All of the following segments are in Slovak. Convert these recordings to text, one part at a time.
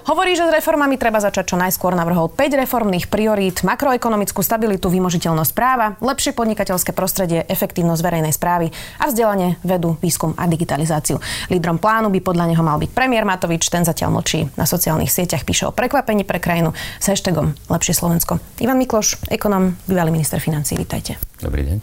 Hovorí, že s reformami treba začať čo najskôr, navrhol 5 reformných priorít, makroekonomickú stabilitu, vymožiteľnosť práva, lepšie podnikateľské prostredie, efektívnosť verejnej správy a vzdelanie, vedu, výskum a digitalizáciu. Lídrom plánu by podľa neho mal byť premiér Matovič, ten zatiaľ mlčí. Na sociálnych sieťach píše o prekvapení pre krajinu s hashtagom Lepšie Slovensko. Ivan Mikloš, ekonom, bývalý minister financií, vítajte. Dobrý deň.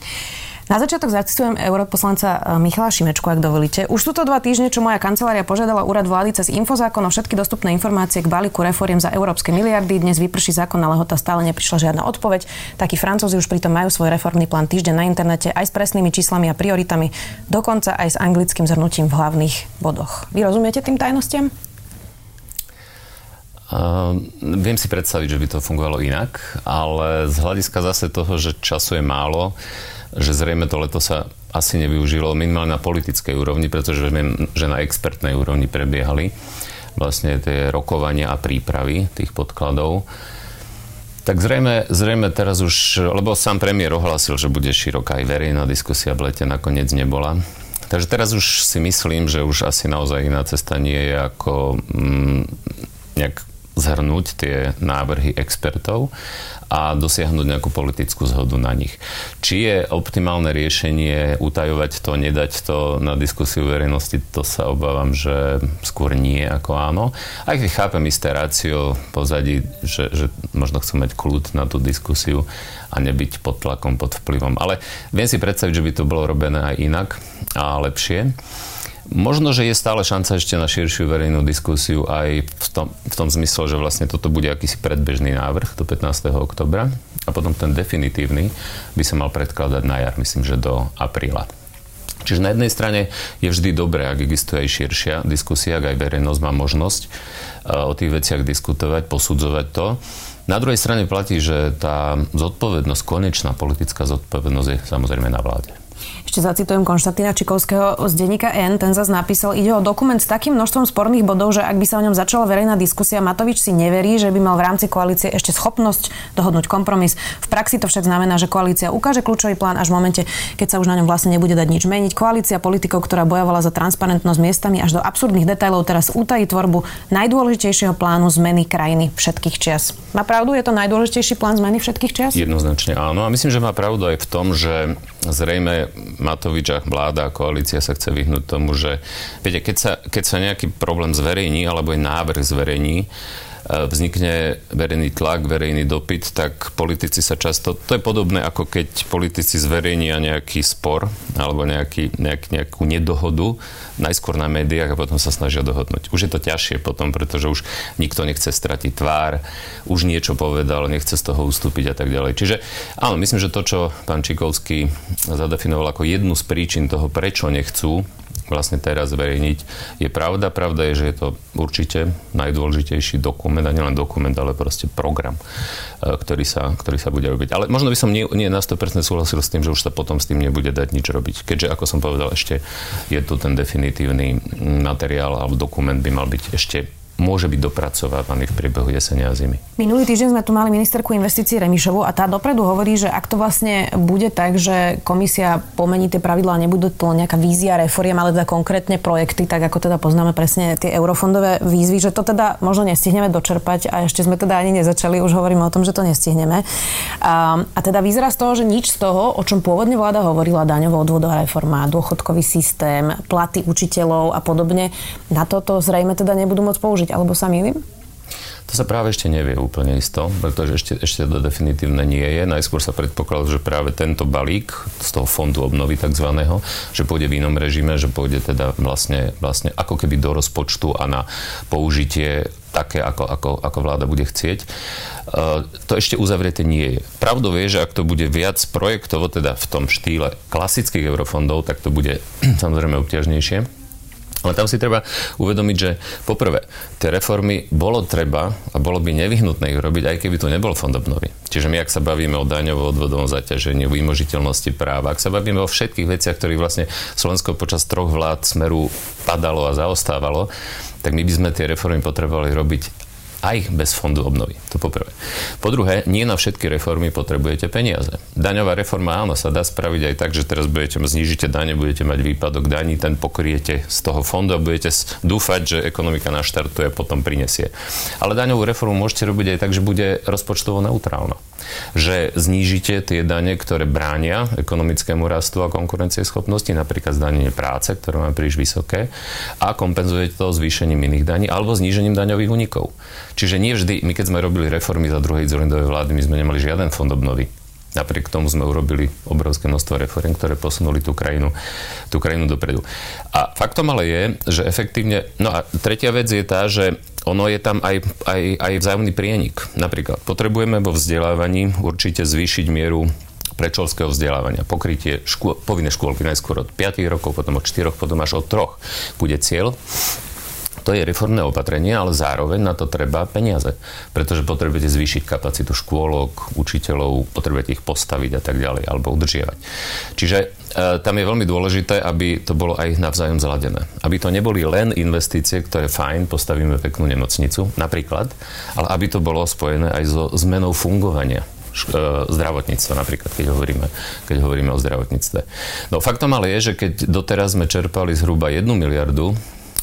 Na začiatok zacitujem europoslanca Michala Šimečku, ak dovolíte. Už sú to 2 týždne, čo moja kancelária požiadala úrad vlády cez infozákon o všetky dostupné informácie k balíku reforiem za európske miliardy. Dnes vyprší zákonná lehota, stále neprišla žiadna odpoveď. Takí Francúzi už pritom majú svoj reformný plán týždeň na internete aj s presnými číslami a prioritami, dokonca aj s anglickým zhrnutím v hlavných bodoch. Vy rozumiete tým tajnostiam? Viem si predstaviť, že by to fungovalo inak, ale z hľadiska zase toho, že času je málo, že zrejme to leto sa asi nevyužilo minimálne na politickej úrovni, pretože viem, že na expertnej úrovni prebiehali vlastne tie rokovania a prípravy tých podkladov. Tak zrejme teraz už, lebo sám premiér ohlásil, že bude široká aj verejná diskusia, v lete nakoniec nebola. Takže teraz už si myslím, že už asi naozaj iná cesta nie je ako nejak zhrnúť tie návrhy expertov a dosiahnuť nejakú politickú zhodu na nich. Či je optimálne riešenie utajovať to, nedať to na diskusiu verejnosti, to sa obávam, že skôr nie ako áno. Aj keď chápem isté rácio pozadí, že možno chcú mať kľud na tú diskusiu a nebyť pod tlakom, pod vplyvom. Ale viem si predstaviť, že by to bolo robené aj inak a lepšie. Možno, že je stále šanca ešte na širšiu verejnú diskusiu aj v tom zmysle, že vlastne toto bude akýsi predbežný návrh do 15. októbra a potom ten definitívny by sa mal predkladať na jar, myslím, že do apríla. Čiže na jednej strane je vždy dobré, ak existuje aj širšia diskusia, ak aj verejnosť má možnosť o tých veciach diskutovať, posudzovať to. Na druhej strane platí, že tá zodpovednosť, konečná politická zodpovednosť je samozrejme na vláde. Ešte zacitujem Konštantína Čikovského z denníka N. Ten zase napísal, ide o dokument s takým množstvom sporných bodov, že ak by sa o ňom začala verejná diskusia, Matovič si neverí, že by mal v rámci koalície ešte schopnosť dohodnúť kompromis. V praxi to však znamená, že koalícia ukáže kľúčový plán až v momente, keď sa už na ňom vlastne nebude dať nič meniť. Koalícia politikov, ktorá bojovala za transparentnosť miestami až do absurdných detailov, teraz utají tvorbu najdôležitejšieho plánu zmeny krajiny všetkých čias. Má pravdu, je to najdôležitejší plán zmeny všetkých čias? Jednoznačne áno, a myslím, že má pravdu aj v tom, že zrejme Matovič a vláda a koalícia sa chce vyhnúť tomu, že viete, keď sa nejaký problém zverejní alebo je návrh zverejní, vznikne verejný tlak, verejný dopyt, tak politici sa často... To je podobné, ako keď politici zverejnia nejaký spor alebo nejakú nedohodu, najskôr na médiách a potom sa snažia dohodnúť. Už je to ťažšie potom, pretože už nikto nechce stratiť tvár, už niečo povedal, nechce z toho ustúpiť a tak ďalej. Čiže áno, myslím, že to, čo pán Čikovský zadefinoval ako jednu z príčin toho, prečo nechcú vlastne teraz zverejniť, je pravda. Pravda je, že je to určite najdôležitejší dokument, a nielen dokument, ale proste program, ktorý sa bude robiť. Ale možno by som nie na 100% súhlasil s tým, že už sa potom s tým nebude dať nič robiť. Keďže, ako som povedal, ešte je tu ten definitívny materiál alebo dokument by mal byť ešte môže byť dopracovávaný v priebehu jesene a zimy. Minulý týždeň sme tu mali ministerku investícií Remišovú a tá dopredu hovorí, že ak to vlastne bude tak, že komisia pomení tie pravidlá a nebudú to nejaká vízia reforiem, ale teda konkrétne projekty, tak ako teda poznáme presne tie eurofondové výzvy, že to teda možno nestihneme dočerpať a ešte sme teda ani nezačali, už hovoríme o tom, že to nestihneme. A teda vyzerá z toho, že nič z toho, o čom pôvodne vláda hovorila, daňová odvodová reforma, dôchodkový systém, platy učiteľov a podobne, na toto zrejme teda nebudú môcť použiť. Alebo sa mýlim? To sa práve ešte nevie úplne isto, pretože ešte to definitívne nie je. Najskôr sa predpokladalo, že práve tento balík z toho fondu obnovy takzvaného, že pôjde v inom režime, že pôjde teda vlastne ako keby do rozpočtu a na použitie také, ako vláda bude chcieť. To ešte uzavreté nie je. Pravdou je, že ak to bude viac projektovo, teda v tom štýle klasických eurofondov, tak to bude samozrejme obťažnejšie. Ale tam si treba uvedomiť, že poprvé, tie reformy bolo treba a bolo by nevyhnutné ich robiť, aj keby tu nebol fond obnovy. Čiže my, ak sa bavíme o daňovom odvodovom zaťažení, vymožiteľnosti práva, ak sa bavíme o všetkých veciach, ktorých vlastne Slovensko počas 3 vlád Smeru padalo a zaostávalo, tak my by sme tie reformy potrebovali robiť aj bez fondu obnovy. To poprvé. Po druhé, nie na všetky reformy potrebujete peniaze. Daňová reforma, áno, sa dá spraviť aj tak, že teraz znížite dane, budete mať výpadok daní, ten pokriete z toho fondu a budete dúfať, že ekonomika naštartuje a potom prinesie. Ale daňovú reformu môžete robiť aj tak, že bude rozpočtovo neutrálna. Že znížite tie dane, ktoré bránia ekonomickému rastu a konkurencieschopnosti, napríklad zdanenie práce, ktoré máme príliš vysoké, a kompenzujete to zvýšením iných daní alebo znížením daňových únikov. Čiže nie vždy, my keď sme robili reformy za druhej Dzurindovej vlády, my sme nemali žiaden fond obnovy. Napriek tomu sme urobili obrovské množstvo reforiem, ktoré posunuli tú krajinu dopredu. A faktom ale je, že efektívne... No a tretia vec je tá, že ono je tam aj vzájomný prienik. Napríklad potrebujeme vo vzdelávaní určite zvýšiť mieru predškolského vzdelávania. Pokrytie povinné škôlky najskôr od 5 rokov, potom od 4, potom až od 3 bude cieľ. To je reformné opatrenie, ale zároveň na to treba peniaze. Pretože potrebujete zvýšiť kapacitu škôlok, učiteľov, potrebujete ich postaviť a tak ďalej, alebo udržiavať. Čiže tam je veľmi dôležité, aby to bolo aj navzájom zladené. Aby to neboli len investície, ktoré fajn, postavíme peknú nemocnicu, napríklad, ale aby to bolo spojené aj so zmenou fungovania zdravotníctva, napríklad, keď hovoríme o zdravotníctve. No faktom ale je, že keď doteraz sme čerpali zhruba 1 miliardu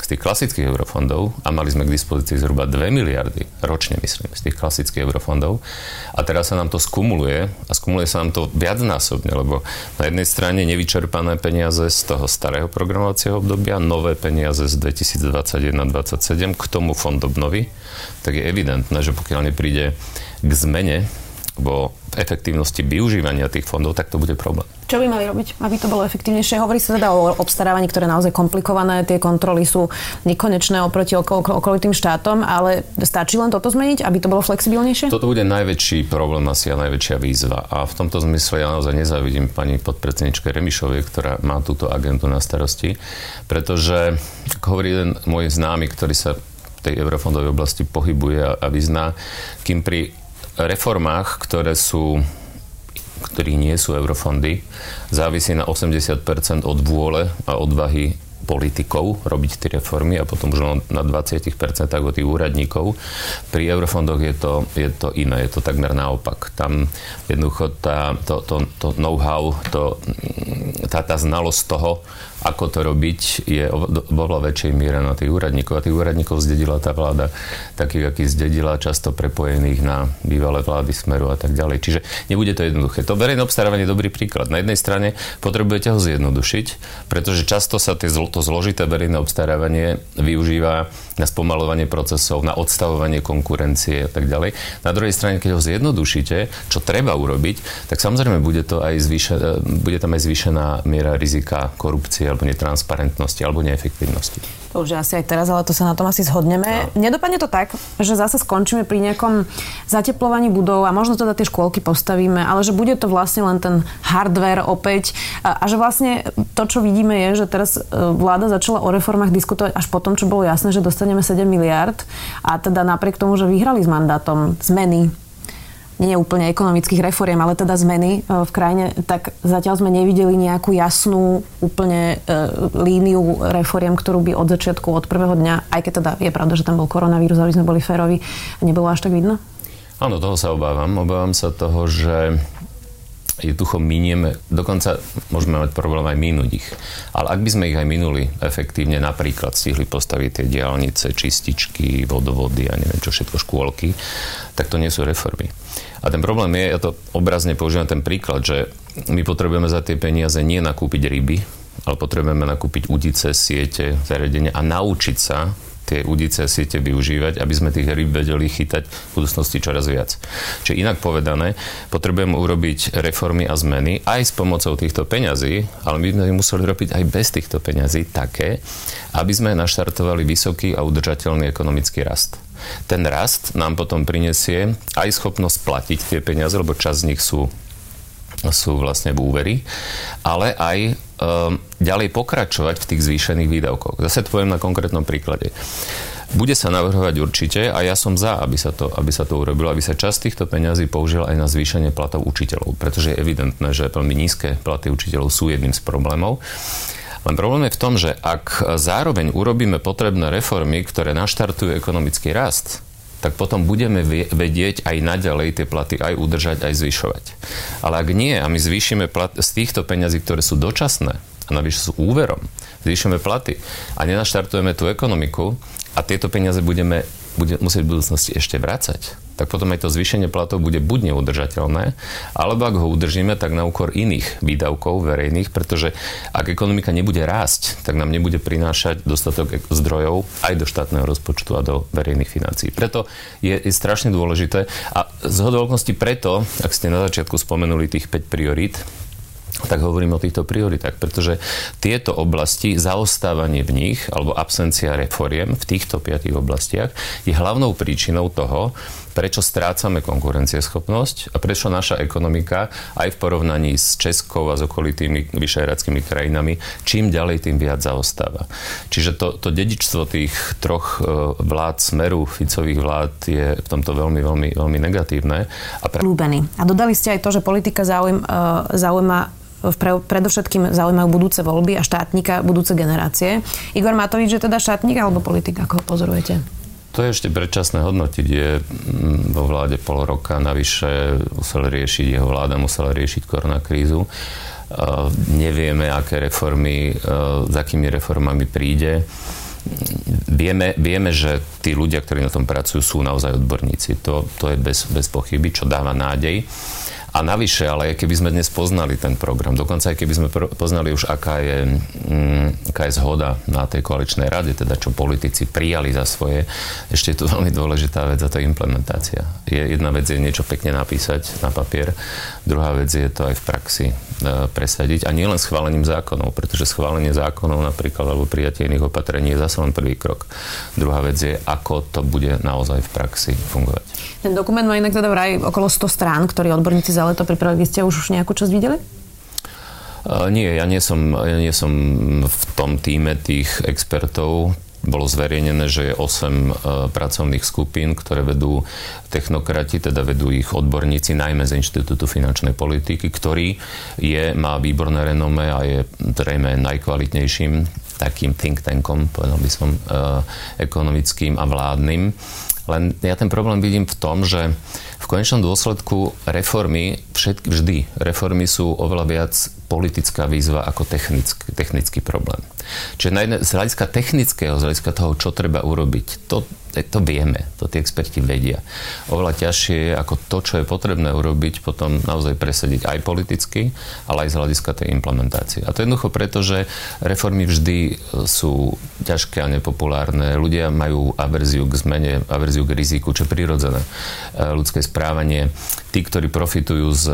z tých klasických eurofondov a mali sme k dispozícii zhruba 2 miliardy ročne, myslím, z tých klasických eurofondov. A teraz sa nám to skumuluje a skumuluje sa nám to viacnásobne, lebo na jednej strane nevyčerpané peniaze z toho starého programovacieho obdobia, nové peniaze z 2021-2027 k tomu fond obnovy, tak je evidentné, že pokiaľ nepríde k zmene vo efektívnosti využívania tých fondov, tak to bude problém. Čo by mali robiť, aby to bolo efektívnejšie? Hovorí sa teda o obstarávaní, ktoré je naozaj komplikované, tie kontroly sú nekonečné oproti okolitým štátom, ale stačí len toto zmeniť, aby to bolo flexibilnejšie? Toto bude najväčší problém asi a najväčšia výzva. A v tomto zmysle ja naozaj nezávidím pani podpredsedničke Remišovej, ktorá má túto agendu na starosti, pretože, ako hovorí jeden môj známy, ktorý sa v tej eurofondovej oblasti pohybuje a vyzná, kým pri reformách, ktorých nie sú eurofondy, závisí na 80% od vôle a odvahy politikov robiť tie reformy a potom už na 20% od tých úradníkov. Pri eurofondoch je to iné, je to takmer naopak. Tam jednoducho to know-how, tá znalosť toho, ako to robiť, je oveľa väčšej miere na tých úradníkov. A tých úradníkov zdedila tá vláda takých, akých zdedila, často prepojených na bývalé vlády Smeru a tak ďalej. Čiže nebude to jednoduché. To verejné obstarávanie je dobrý príklad. Na jednej strane potrebujete ho zjednodušiť, pretože často sa to zložité verejné obstarávanie využíva na spomalovanie procesov, na odstavovanie konkurencie a tak ďalej. Na druhej strane, keď ho zjednodušíte, čo treba urobiť, tak samozrejme bude tam aj zvýšená miera rizika korupcie alebo netransparentnosti, alebo neefektívnosti. To už je asi aj teraz, ale to sa na tom asi zhodneme. No. Nedopadne to tak, že zase skončíme pri nejakom zateplovaní budov a možno teda tie škôlky postavíme, ale že bude to vlastne len ten hardware opäť a že vlastne to, čo vidíme je, že teraz vláda začala o reformách diskutovať až po tom, čo bolo jasné, že dostaneme 7 miliard a teda napriek tomu, že vyhrali s mandátom zmeny, nie úplne ekonomických reforiem, ale teda zmeny v krajine, tak zatiaľ sme nevideli nejakú jasnú úplne líniu reforiem, ktorú by od začiatku, od prvého dňa, aj keď teda je pravda, že tam bol koronavírus, aby sme boli férovi, nebolo až tak vidno? Áno, toho sa obávam. Obávam sa toho, že jednoducho minieme, dokonca môžeme mať problém aj minúť ich. Ale ak by sme ich aj minuli efektívne, napríklad stihli postaviť tie diaľnice, čističky, vodovody a neviem čo všetko, škôlky, tak to nie sú reformy. A ten problém je, ja to obrazne používam ten príklad, že my potrebujeme za tie peniaze nie nakúpiť ryby, ale potrebujeme nakúpiť udice, siete, zariadenia a naučiť sa tie udice a siete využívať, aby sme tých rýb vedeli chytať v budúcnosti čoraz viac. Čiže inak povedané, potrebujeme urobiť reformy a zmeny aj s pomocou týchto peňazí, ale my sme museli robiť aj bez týchto peňazí také, aby sme naštartovali vysoký a udržateľný ekonomický rast. Ten rast nám potom prinesie aj schopnosť platiť tie peniaze, lebo časť z nich sú vlastne v úveri, ale aj ďalej pokračovať v tých zvýšených výdavkoch. Zase to poviem na konkrétnom príklade. Bude sa navrhovať určite a ja som za, aby sa to urobilo, aby sa časť týchto peňazí použila aj na zvýšenie platov učiteľov, pretože je evidentné, že veľmi nízke platy učiteľov sú jedným z problémov. Len problém je v tom, že ak zároveň urobíme potrebné reformy, ktoré naštartujú ekonomický rast, tak potom budeme vedieť aj naďalej tie platy aj udržať, aj zvyšovať. Ale ak nie, a my zvýšime plat z týchto peňazí, ktoré sú dočasné, a navyše sú úverom, zvýšime platy a nenaštartujeme tú ekonomiku a tieto peniaze budeme musieť v budúcnosti ešte vracať, tak potom aj to zvýšenie platov bude buď neudržateľné, alebo ak ho udržíme, tak na úkor iných výdavkov verejných, pretože ak ekonomika nebude rásť, tak nám nebude prinášať dostatok zdrojov aj do štátneho rozpočtu a do verejných financií. Preto je strašne dôležité a zhodou okolností preto, ak ste na začiatku spomenuli tých 5 priorít, tak hovorím o týchto prioritách, pretože tieto oblasti, zaostávanie v nich alebo absencia reforiem v týchto 5 oblastiach je hlavnou príčinou toho, prečo strácame konkurencieschopnosť a prečo naša ekonomika aj v porovnaní s Českou a s okolitými vyšehradskými krajinami čím ďalej, tým viac zaostáva. Čiže to dedičstvo tých troch vlád Smeru, Ficových vlád je v tomto veľmi, veľmi, veľmi negatívne. A dodali ste aj to, že politika zaujíma predovšetkým zaujímajú budúce voľby a štátnika budúce generácie. Igor Matovič je teda štátnik alebo politik, ako ho pozorujete? To je ešte predčasné hodnotiť. Je vo vláde pol roka, navyše jeho vláda musela riešiť koronakrízu. Nevieme, aké reformy, s akými reformami príde. Vieme, že tí ľudia, ktorí na tom pracujú, sú naozaj odborníci. To je bez pochyby, čo dáva nádej. A navyše, ale keby sme dnes poznali ten program, dokonca aj keby sme poznali už, aká je zhoda na tej koaličnej rade, teda čo politici prijali za svoje, ešte je tu veľmi dôležitá vec a to je implementácia. Jedna vec je niečo pekne napísať na papier, druhá vec je to aj v praxi presadiť a nielen schválením zákonov, pretože schválenie zákonov napríklad alebo prijatie iných opatrení je zase len prvý krok. Druhá vec je, ako to bude naozaj v praxi fungovať. Ten dokument má inak teda vraj okolo 100 strán, ktorý odborníci za leto pripravili. Vy ste už nejakú časť videli? Nie, ja nie som v tom tíme tých expertov. Bolo zverejnené, že je 8 pracovných skupín, ktoré vedú technokrati, teda vedú ich odborníci, najmä z Inštitútu finančnej politiky, ktorý má výborné renomé a je zrejme najkvalitnejším takým think tankom, povedal by som, ekonomickým a vládnym. Len ja ten problém vidím v tom, že v konečnom dôsledku reformy sú oveľa viac politická výzva ako technický problém. Čiže z hľadiska technického, z hľadiska toho, čo treba urobiť, to vieme, to tí experti vedia. Oveľa ťažšie je ako to, čo je potrebné urobiť, potom naozaj presadiť aj politicky, ale aj z hľadiska tej implementácie. A to jednoducho preto, že reformy vždy sú ťažké a nepopulárne. Ľudia majú averziu k zmene, averziu k riziku, čo je prirodzené ľudské správanie. Tí, ktorí profitujú z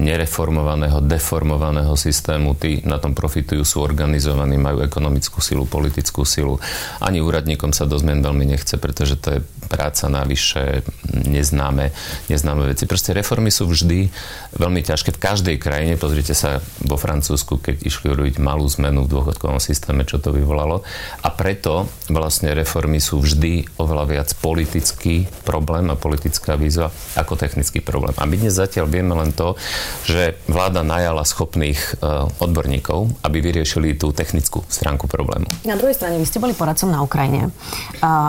nereformovaného, deformovaného systému, tí na tom profitujú, sú organizovaní, majú ekonomickú silu, politickú silu. Ani úradníkom sa do zmien veľmi nechce, pretože to je práca navyše, neznáme veci. Proste reformy sú vždy veľmi ťažké. V každej krajine, pozrite sa vo Francúzsku, keď išli urobiť malú zmenu v dôchodkovom systéme, čo to vyvolalo. A preto vlastne reformy sú vždy oveľa viac politický problém a politická výzva ako technický problém. A my dnes zatiaľ vieme len to, že vláda najala schopných odborníkov, aby vyriešili tú technickú stránku problému. Na druhej strane, vy ste boli poradcom na Ukrajine.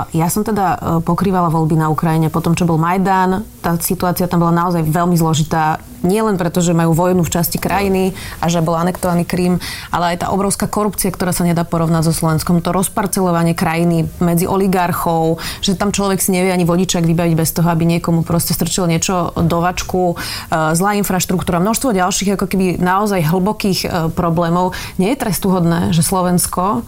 Ja som teda pokrývala voľby na Ukrajine po tom, čo bol Majdan. Tá situácia tam bola naozaj veľmi zložitá. Nie len preto, že majú vojnu v časti krajiny a že bol anektovaný Krym, ale aj tá obrovská korupcia, ktorá sa nedá porovnať so Slovenskom. To rozparcelovanie krajiny medzi oligarchov, že tam človek si nevie ani vodičak vybaviť bez toho, aby niekomu proste strčil niečo do vačku. Zlá infraštruktúra, množstvo ďalších ako keby naozaj hlbokých problémov. Nie je trestuhodné, že Slovensko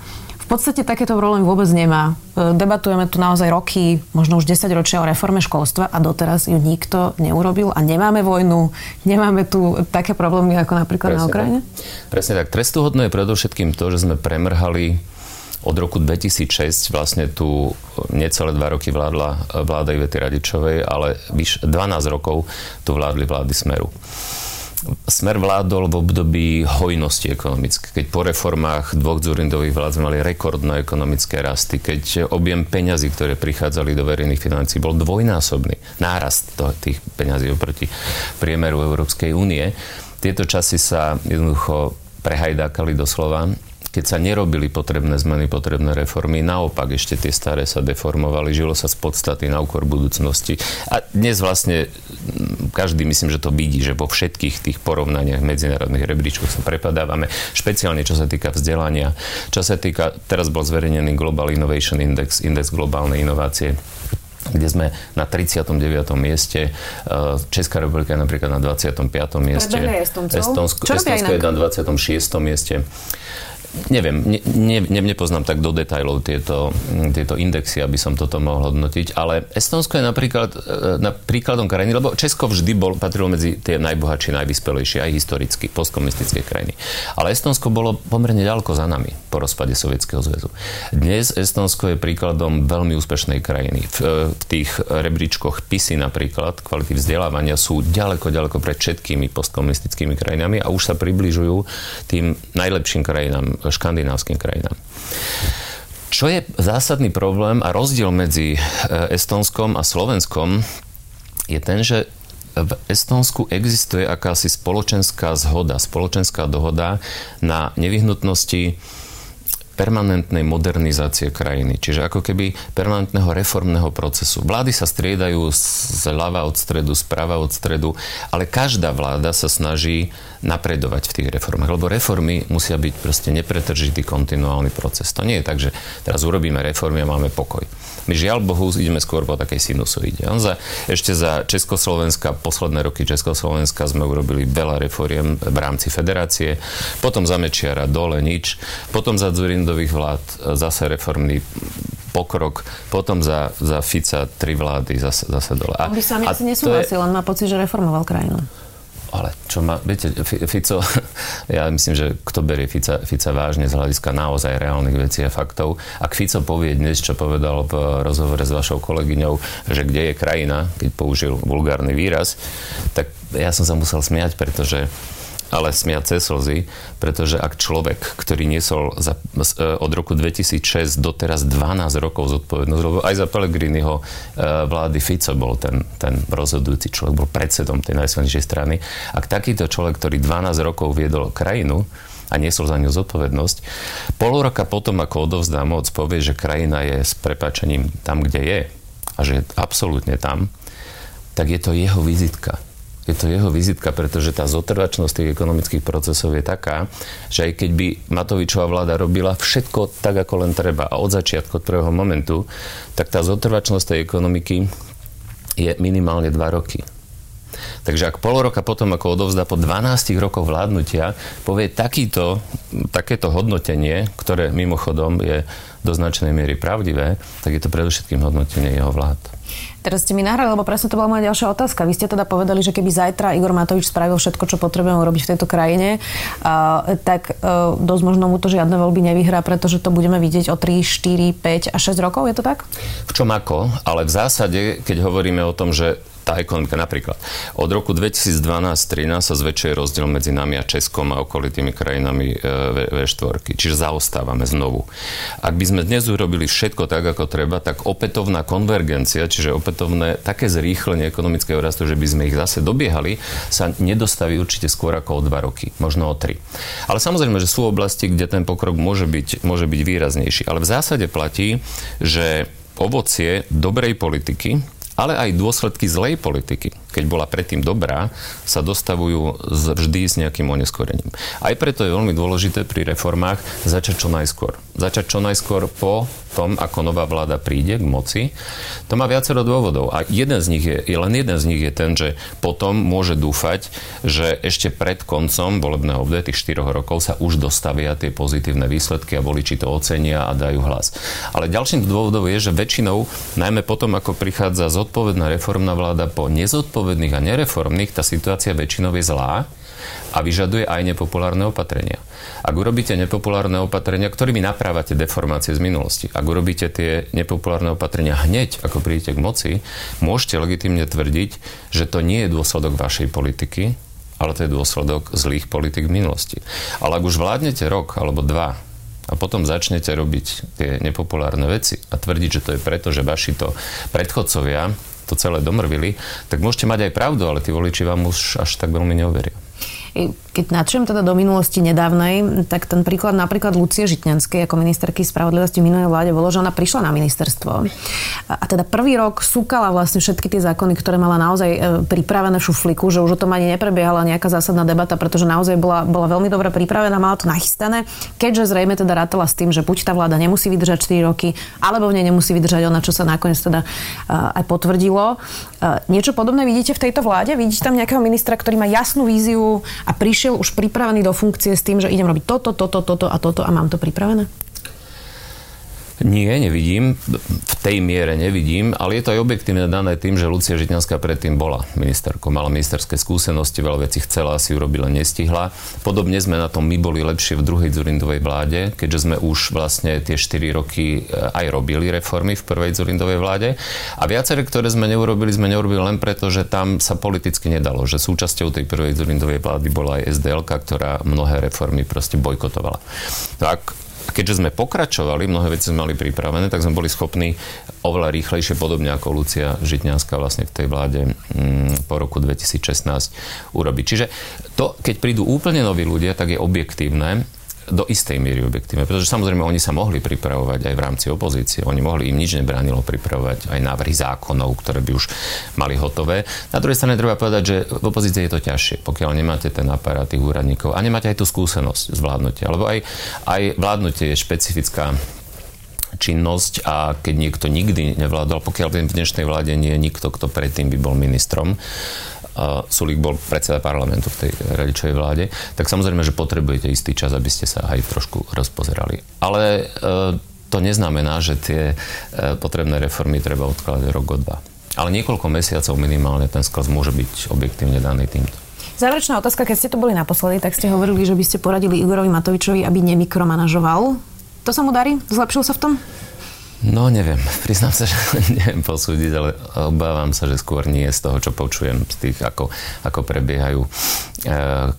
v podstate takéto problémy vôbec nemá. Debatujeme tu naozaj roky, možno už 10 ročia o reforme školstva a doteraz ju nikto neurobil a nemáme vojnu, nemáme tu také problémy ako napríklad na Ukrajine? Presne tak. Trestuhodné je predovšetkým to, že sme premrhali od roku 2006 vlastne tu necelé 2 roky vládla vláda Ivety Radičovej, ale 12 rokov tu vládli vlády Smeru. Smer vládol v období hojnosti ekonomické, keď po reformách dvoch Dzurindových vlád sme mali rekordné ekonomické rasty, keď objem peňazí, ktoré prichádzali do verejných financií, bol dvojnásobný nárast tých peňazí oproti priemeru Európskej únie. Tieto časy sa jednoducho prehajdákali doslova keď sa nerobili potrebné zmeny, potrebné reformy, naopak ešte tie staré sa deformovali, žilo sa z podstaty na úkor budúcnosti. A dnes vlastne každý, myslím, že to vidí, že vo všetkých tých porovnaniach medzinárodných rebríčkoch sa prepadávame, špeciálne čo sa týka vzdelania, čo sa týka, teraz bol zverejnený Global Innovation Index, index globálnej inovácie, kde sme na 39. mieste. Česká republika je napríklad na 25. mieste. Estonsko je na 26. mieste. Neviem, nepoznám tak do detailov tieto indexy, aby som toto mohol hodnotiť, ale Estonsko je napríklad príkladom krajiny, lebo Česko vždy patrilo medzi tie najbohatšie, najvyspelejšie, aj historicky, postkomunistické krajiny. Ale Estonsko bolo pomerne ďaleko za nami po rozpade Sovietskeho zväzu. Dnes Estonsko je príkladom veľmi úspešnej krajiny. V tých rebríčkoch PISA napríklad, kvality vzdelávania sú ďaleko, ďaleko pred všetkými postkomunistickými krajinami a už sa približujú tým najlepším krajinám, škandinávskym krajinám. Čo je zásadný problém a rozdiel medzi Estonskom a Slovenskom je ten, že v Estonsku existuje akási spoločenská zhoda, spoločenská dohoda na nevyhnutnosti permanentnej modernizácie krajiny. Čiže ako keby permanentného reformného procesu. Vlády sa striedajú zľava od stredu, zprava od stredu, ale každá vláda sa snaží napredovať v tých reformách. Lebo reformy musia byť proste nepretržitý kontinuálny proces. To nie je tak, že teraz urobíme reformy a máme pokoj. My žiaľ Bohu ideme skôr po takej sinusoide. Ešte za Československa, posledné roky Československa sme urobili veľa reforiem v rámci federácie. Potom za Mečiara dole nič. Potom za Dzurindových vlád zase reformný pokrok, potom za Fica tri vlády zase dole. On by sám asi nesúhlasil, on má pocit, že reformoval krajinu. Ale čo má, viete, Fico, ja myslím, že kto berie Fica vážne z hľadiska naozaj reálnych vecí a faktov. Ak Fico povie dnes, čo povedal v rozhovore s vašou kolegyňou, že kde je krajina, keď použil vulgárny výraz, tak ja som sa musel smiať, ale smiať cez slzy, pretože ak človek, ktorý niesol od roku 2006 do teraz 12 rokov zodpovednosť, lebo aj za Pellegriniho vlády Fico bol ten rozhodujúci človek, bol predsedom tej najsilnejšej strany. Ak takýto človek, ktorý 12 rokov viedol krajinu a niesol za ňu zodpovednosť, pol roka potom, ako odovzdá moc, povie, že krajina je s prepáčením tam, kde je a že je absolútne tam, tak je to jeho vizitka. Je to jeho vizitka, pretože tá zotrvačnosť tých ekonomických procesov je taká, že aj keď by Matovičová vláda robila všetko tak, ako len treba a od začiatku, od prvého momentu, tak tá zotrvačnosť tej ekonomiky je minimálne 2 roky. Takže ak pol roka potom, ako odovzdá po 12 rokoch vládnutia, povie takéto hodnotenie, ktoré mimochodom je do značnej miery pravdivé, tak je to predovšetkým hodnotenie jeho vlád. Teraz ste mi nahrali, lebo presne to bola moja ďalšia otázka. Vy ste teda povedali, že keby zajtra Igor Matovič spravil všetko, čo potrebujeme urobiť v tejto krajine, tak dosť možno mu to žiadne voľby nevyhrá, pretože to budeme vidieť o 3, 4, 5 a 6 rokov, je to tak? V čom ako, ale v zásade, keď hovoríme o tom, že tá ekonomika napríklad. Od roku 2012-13 sa zväčšuje rozdiel medzi nami a Českom a okolitými krajinami V4. Čiže zaostávame znovu. Ak by sme dnes urobili všetko tak, ako treba, tak opätovná konvergencia, čiže opätovné také zrýchlenie ekonomického rastu, že by sme ich zase dobiehali, sa nedostaví určite skôr ako o 2 roky, možno o 3. Ale samozrejme, že sú oblasti, kde ten pokrok môže byť výraznejší. Ale v zásade platí, že ovocie dobrej politiky, ale aj dôsledky zlej politiky, keď bola predtým dobrá, sa dostavujú vždy s nejakým oneskorením. Aj preto je veľmi dôležité pri reformách začať čo najskôr. Začať čo najskôr po tom, ako nová vláda príde k moci. To má viacero dôvodov a len jeden z nich je ten, že potom môže dúfať, že ešte pred koncom volebného obdobia tých 4 rokov sa už dostavia tie pozitívne výsledky a voliči to ocenia a dajú hlas. Ale ďalším dôvodom je, že väčšinou, najmä potom, ako prichádza zodpovedná reformná vláda po nezodpovedných a nereformných, tá situácia väčšinou je zlá a vyžaduje aj nepopulárne opatrenia. Ak urobíte nepopulárne opatrenia, ktorými naprávate deformácie z minulosti, ak urobíte tie nepopulárne opatrenia hneď, ako prídete k moci, môžete legitímne tvrdiť, že to nie je dôsledok vašej politiky, ale to je dôsledok zlých politik v minulosti. Ale ak už vládnete rok alebo 2 a potom začnete robiť tie nepopulárne veci a tvrdiť, že to je preto, že vaši to predchodcovia to celé domrvili, tak môžete mať aj pravdu, ale tí voliči vám už až tak veľmi neoveria. Keď načujem teda do minulosti nedávnej, tak ten príklad napríklad Lucie Žitňanskej ako ministerky spravodlivosti v minulej vláde bolo, že ona prišla na ministerstvo a teda prvý rok súkala vlastne všetky tie zákony, ktoré mala naozaj pripravené v šufliku, že už o tom ani neprebiehala nejaká zásadná debata, pretože naozaj bola veľmi dobre pripravená, mala to nachystané, keďže zrejme teda rátala s tým, že buď tá vláda nemusí vydržať 4 roky, alebo v nej nemusí vydržať ona, čo sa nakoniec teda aj potvrdilo. Niečo podobné vidíte v tejto vláde? Vidíte tam nejakého ministra, ktorý má jasnú víziu a prišiel už pripravený do funkcie s tým, že idem robiť toto a mám to pripravené? Nie, nevidím. V tej miere nevidím, ale je to aj objektívne dané tým, že Lucia Žitňanská predtým bola ministerkou. Mala ministerské skúsenosti, veľa vecí chcela, asi urobila, nestihla. Podobne sme na tom my boli lepšie v druhej Dzurindovej vláde, keďže sme už vlastne tie 4 roky aj robili reformy v prvej Dzurindovej vláde. A viaceré, ktoré sme neurobili len preto, že tam sa politicky nedalo. Že súčasťou tej prvej Dzurindovej vlády bola aj SDLka, ktorá mnohé reformy proste bojkotovala. Tak. A keďže sme pokračovali, mnohé veci sme mali pripravené, tak sme boli schopní oveľa rýchlejšie, podobne ako Lucia Žitňanská vlastne v tej vláde po roku 2016 urobiť. Čiže to, keď prídu úplne noví ľudia, tak je objektívne, do istej miery objektívne, pretože samozrejme oni sa mohli pripravovať aj v rámci opozície. Oni mohli, im nič nebránilo pripravovať aj návrhy zákonov, ktoré by už mali hotové. Na druhej strane treba povedať, že v opozícii je to ťažšie, pokiaľ nemáte ten aparát tých úradníkov a nemáte aj tú skúsenosť z vládnutia, lebo aj vládnutie je špecifická činnosť a keď niekto nikdy nevládal, pokiaľ v dnešnej vláde nie je nikto, kto predtým by bol ministrom, Sulík bol predseda parlamentu v tej Radičovej vláde, tak samozrejme, že potrebujete istý čas, aby ste sa aj trošku rozpozerali. Ale to neznamená, že tie potrebné reformy treba odkladať rok od dva. Ale niekoľko mesiacov minimálne ten sklas môže byť objektívne daný týmto. Záverečná otázka, keď ste tu boli naposledy, tak ste hovorili, že by ste poradili Igorovi Matovičovi, aby nemikromanažoval. To sa mu darí? Zlepšil sa v tom? No neviem, priznám sa, že neviem posúdiť, ale obávam sa, že skôr nie z toho, čo počujem, z tých, ako prebiehajú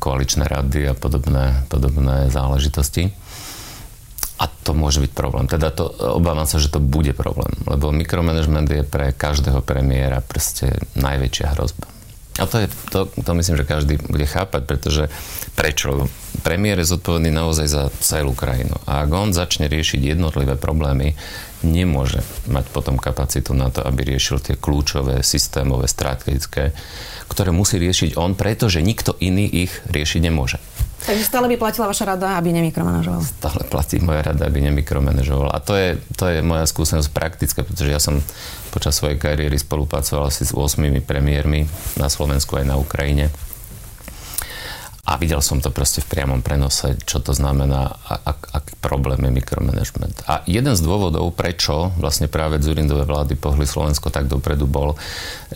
koaličné rady a podobné záležitosti. A to môže byť problém. Teda to, obávam sa, že to bude problém, lebo mikromanagement je pre každého premiéra proste najväčšia hrozba. A to myslím, že každý bude chápať, pretože prečo? Premiér je zodpovedný naozaj za celú krajinu. A ak on začne riešiť jednotlivé problémy, nemôže mať potom kapacitu na to, aby riešil tie kľúčové, systémové, strategické, ktoré musí riešiť on, pretože nikto iný ich riešiť nemôže. Takže stále by platila vaša rada, aby nemikromanažoval? Stále platí moja rada, aby nemikromanažoval. A to je moja skúsenosť praktická, pretože ja som počas svojej kariéry spolupracoval asi s 8 premiérmi na Slovensku aj na Ukrajine. A videl som to proste v priamom prenose, čo to znamená, aký problém je mikromanagement. A jeden z dôvodov, prečo vlastne práve Dzurindové vlády pohli Slovensko tak dopredu, bol,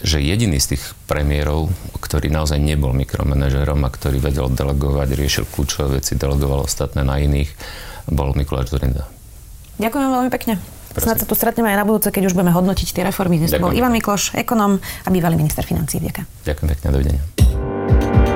že jediný z tých premiérov, ktorý naozaj nebol mikromanažerom a ktorý vedel delegovať, riešil kľúčové veci, delegoval ostatné na iných, bol Mikuláš Dzurinda. Ďakujem veľmi pekne. Snáď sa tu stretneme aj na budúce, keď už budeme hodnotiť tie reformy. Dnes bol Ivan Mikloš, ekonóm a bývalý minister financií. Ďakujem pekne, dovidenia.